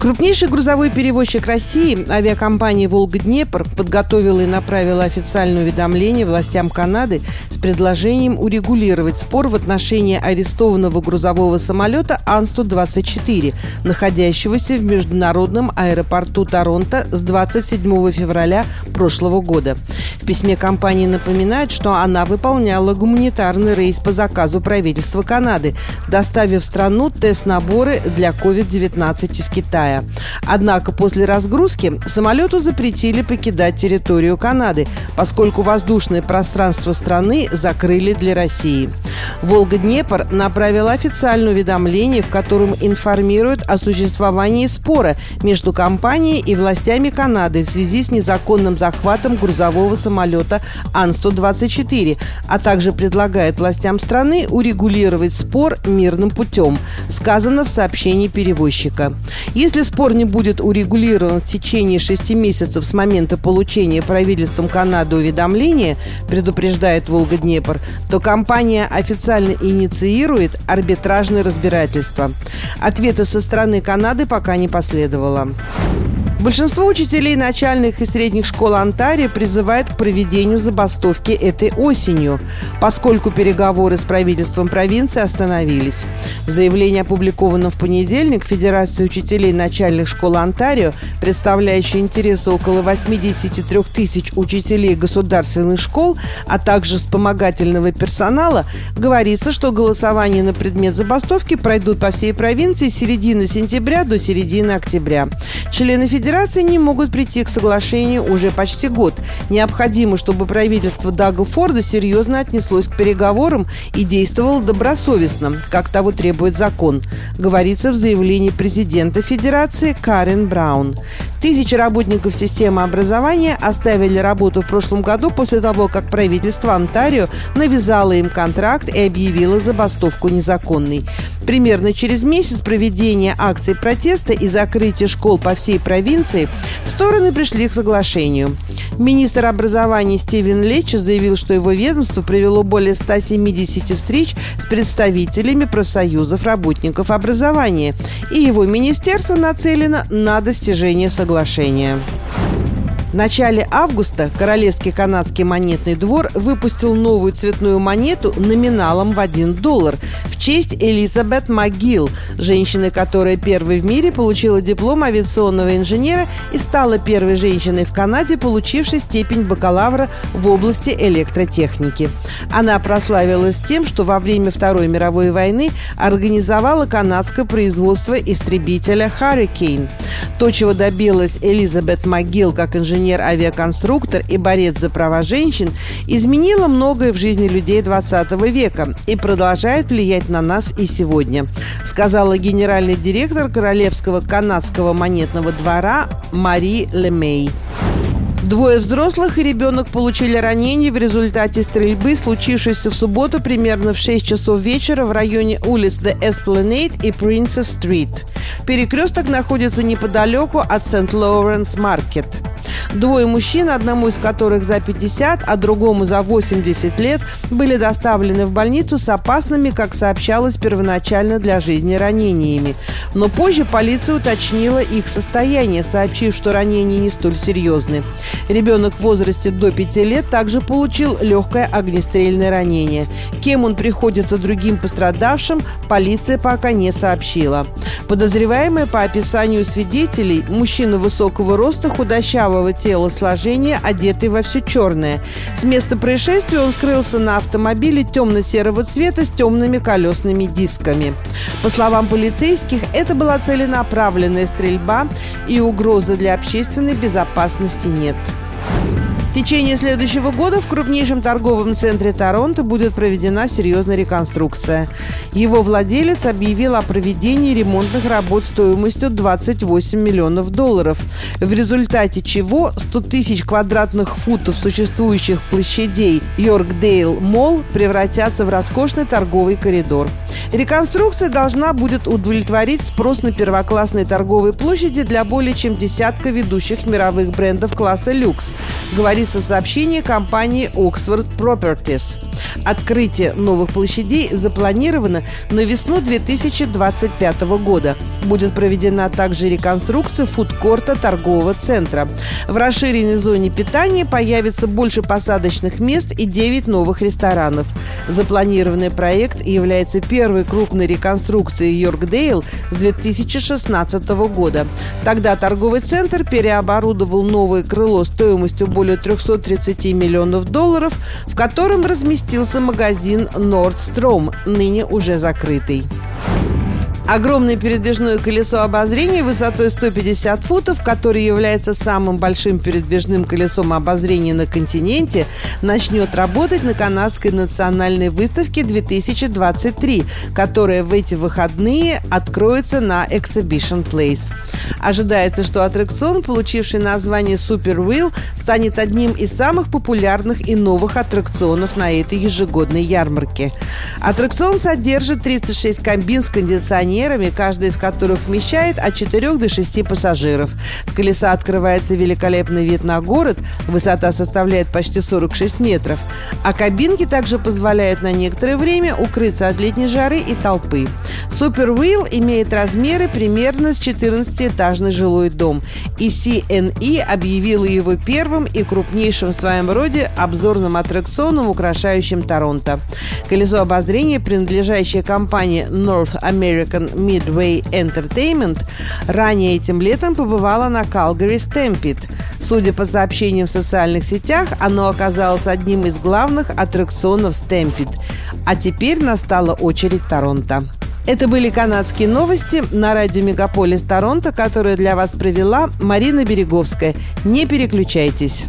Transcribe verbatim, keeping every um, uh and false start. Крупнейший грузовой перевозчик России, авиакомпания «Волга-Днепр», подготовила и направила официальное уведомление властям Канады с предложением урегулировать спор в отношении арестованного грузового самолета Ан сто двадцать четыре, находящегося в международном аэропорту Торонто с двадцать седьмого февраля прошлого года. В письме компании напоминают, что она выполняла гуманитарный рейс по заказу правительства Канады, доставив в страну тест-наборы для ковид девятнадцать из Китая. Однако после разгрузки самолету запретили покидать территорию Канады, поскольку воздушное пространство страны закрыли для России. «Волга-Днепр» направила официальное уведомление, в котором информирует о существовании спора между компанией и властями Канады в связи с незаконным захватом грузового самолета Ан сто двадцать четыре, а также предлагает властям страны урегулировать спор мирным путем, сказано в сообщении перевозчика. Если спор не будет урегулирован в течение шести месяцев с момента получения правительством Канады уведомления, предупреждает «Волга-Днепр», то компания официально инициирует арбитражное разбирательство. Ответа со стороны Канады пока не последовало. Большинство учителей начальных и средних школ Онтарио призывает к проведению забастовки этой осенью, поскольку переговоры с правительством провинции остановились. Заявление опубликовано в понедельник Федерацией учителей начальных школ Онтарио, представляющей интересы около восемьдесят три тысячи учителей государственных школ, а также вспомогательного персонала, говорится, что голосования на предмет забастовки пройдут по всей провинции с середины сентября до середины октября. Члены Федерации не могут прийти к соглашению уже почти год. Необходимо, чтобы правительство Дага Форда серьезно отнеслось к переговорам и действовало добросовестно, как того требует закон, говорится в заявлении президента Федерации Карен Браун. Тысячи работников системы образования оставили работу в прошлом году после того, как правительство Онтарио навязало им контракт и объявило забастовку незаконной. Примерно через месяц проведения акций протеста и закрытия школ по всей провинции стороны пришли к соглашению. Министр образования Стивен Лейч заявил, что его ведомство провело более ста семидесяти встреч с представителями профсоюзов работников образования, и его министерство нацелено на достижение соглашения. В начале августа Королевский канадский монетный двор выпустил новую цветную монету номиналом в один доллар в честь Элизабет Магил, женщины, которая первой в мире получила диплом авиационного инженера и стала первой женщиной в Канаде, получившей степень бакалавра в области электротехники. Она прославилась тем, что во время Второй мировой войны организовала канадское производство истребителя «Hurricane». То, чего добилась Элизабет Магил как инженер, авиаконструктор и борец за права женщин, изменила многое в жизни людей двадцатого века и продолжает влиять на нас и сегодня, сказала генеральный директор Королевского канадского монетного двора Мари Лемей. Двое взрослых и ребенок получили ранения в результате стрельбы, случившейся в субботу примерно в шесть часов вечера в районе улиц The Esplanade и Princess Street. Перекресток находится неподалеку от Сент-Лоуренс-Маркет. Двое мужчин, одному из которых за пятьдесят, а другому за восемьдесят лет, были доставлены в больницу с опасными, как сообщалось первоначально, для жизни ранениями. Но позже полиция уточнила их состояние, сообщив, что ранения не столь серьезны. Ребенок в возрасте до пяти лет также получил легкое огнестрельное ранение. Кем он приходится другим пострадавшим, полиция пока не сообщила. Подозреваемый, по описанию свидетелей, мужчина высокого роста, худощавого телосложения, одетый во все черное. С места происшествия он скрылся на автомобиле темно-серого цвета с темными колесными дисками. По словам полицейских, это была целенаправленная стрельба, и угрозы для общественной безопасности нет. В течение следующего года в крупнейшем торговом центре Торонто будет проведена серьезная реконструкция. Его владелец объявил о проведении ремонтных работ стоимостью двадцать восемь миллионов долларов, в результате чего сто тысяч квадратных футов существующих площадей Yorkdale Mall превратятся в роскошный торговый коридор. Реконструкция должна будет удовлетворить спрос на первоклассные торговые площади для более чем десятка ведущих мировых брендов класса люкс, говорится в сообщении компании Oxford Properties. Открытие новых площадей запланировано на весну две тысячи двадцать пятого года. Будет проведена также реконструкция фудкорта торгового центра. В расширенной зоне питания появится больше посадочных мест и девять новых ресторанов. Запланированный проект является первой крупной реконструкцией Йоркдейл с две тысячи шестнадцатого года. Тогда торговый центр переоборудовал новое крыло стоимостью более трехсот тридцати миллионов долларов, в котором разместился магазин Nordstrom, ныне уже закрытый. Огромное передвижное колесо обозрения высотой сто пятьдесят футов, которое является самым большим передвижным колесом обозрения на континенте, начнет работать на Канадской национальной выставке две тысячи двадцать три, которая в эти выходные откроется на Exhibition Place. Ожидается, что аттракцион, получивший название Super Wheel, станет одним из самых популярных и новых аттракционов на этой ежегодной ярмарке. Аттракцион содержит тридцать шесть кабин с кондиционером, каждая из которых вмещает от четырёх до шести пассажиров. С колеса открывается великолепный вид на город, высота составляет почти сорок шесть метров, а кабинки также позволяют на некоторое время укрыться от летней жары и толпы. Super Wheel имеет размеры примерно с четырнадцатиэтажный жилой дом, и си эн и объявила его первым и крупнейшим в своем роде обзорным аттракционом, украшающим Торонто. Колесо обозрения, принадлежащее компании North American Midway Entertainment, ранее этим летом побывала на Calgary Stampede. Судя по сообщениям в социальных сетях, оно оказалось одним из главных аттракционов Stampede. А теперь настала очередь Торонто. Это были канадские новости на радио «Мегаполис Торонто», которые для вас провела Марина Береговская. Не переключайтесь.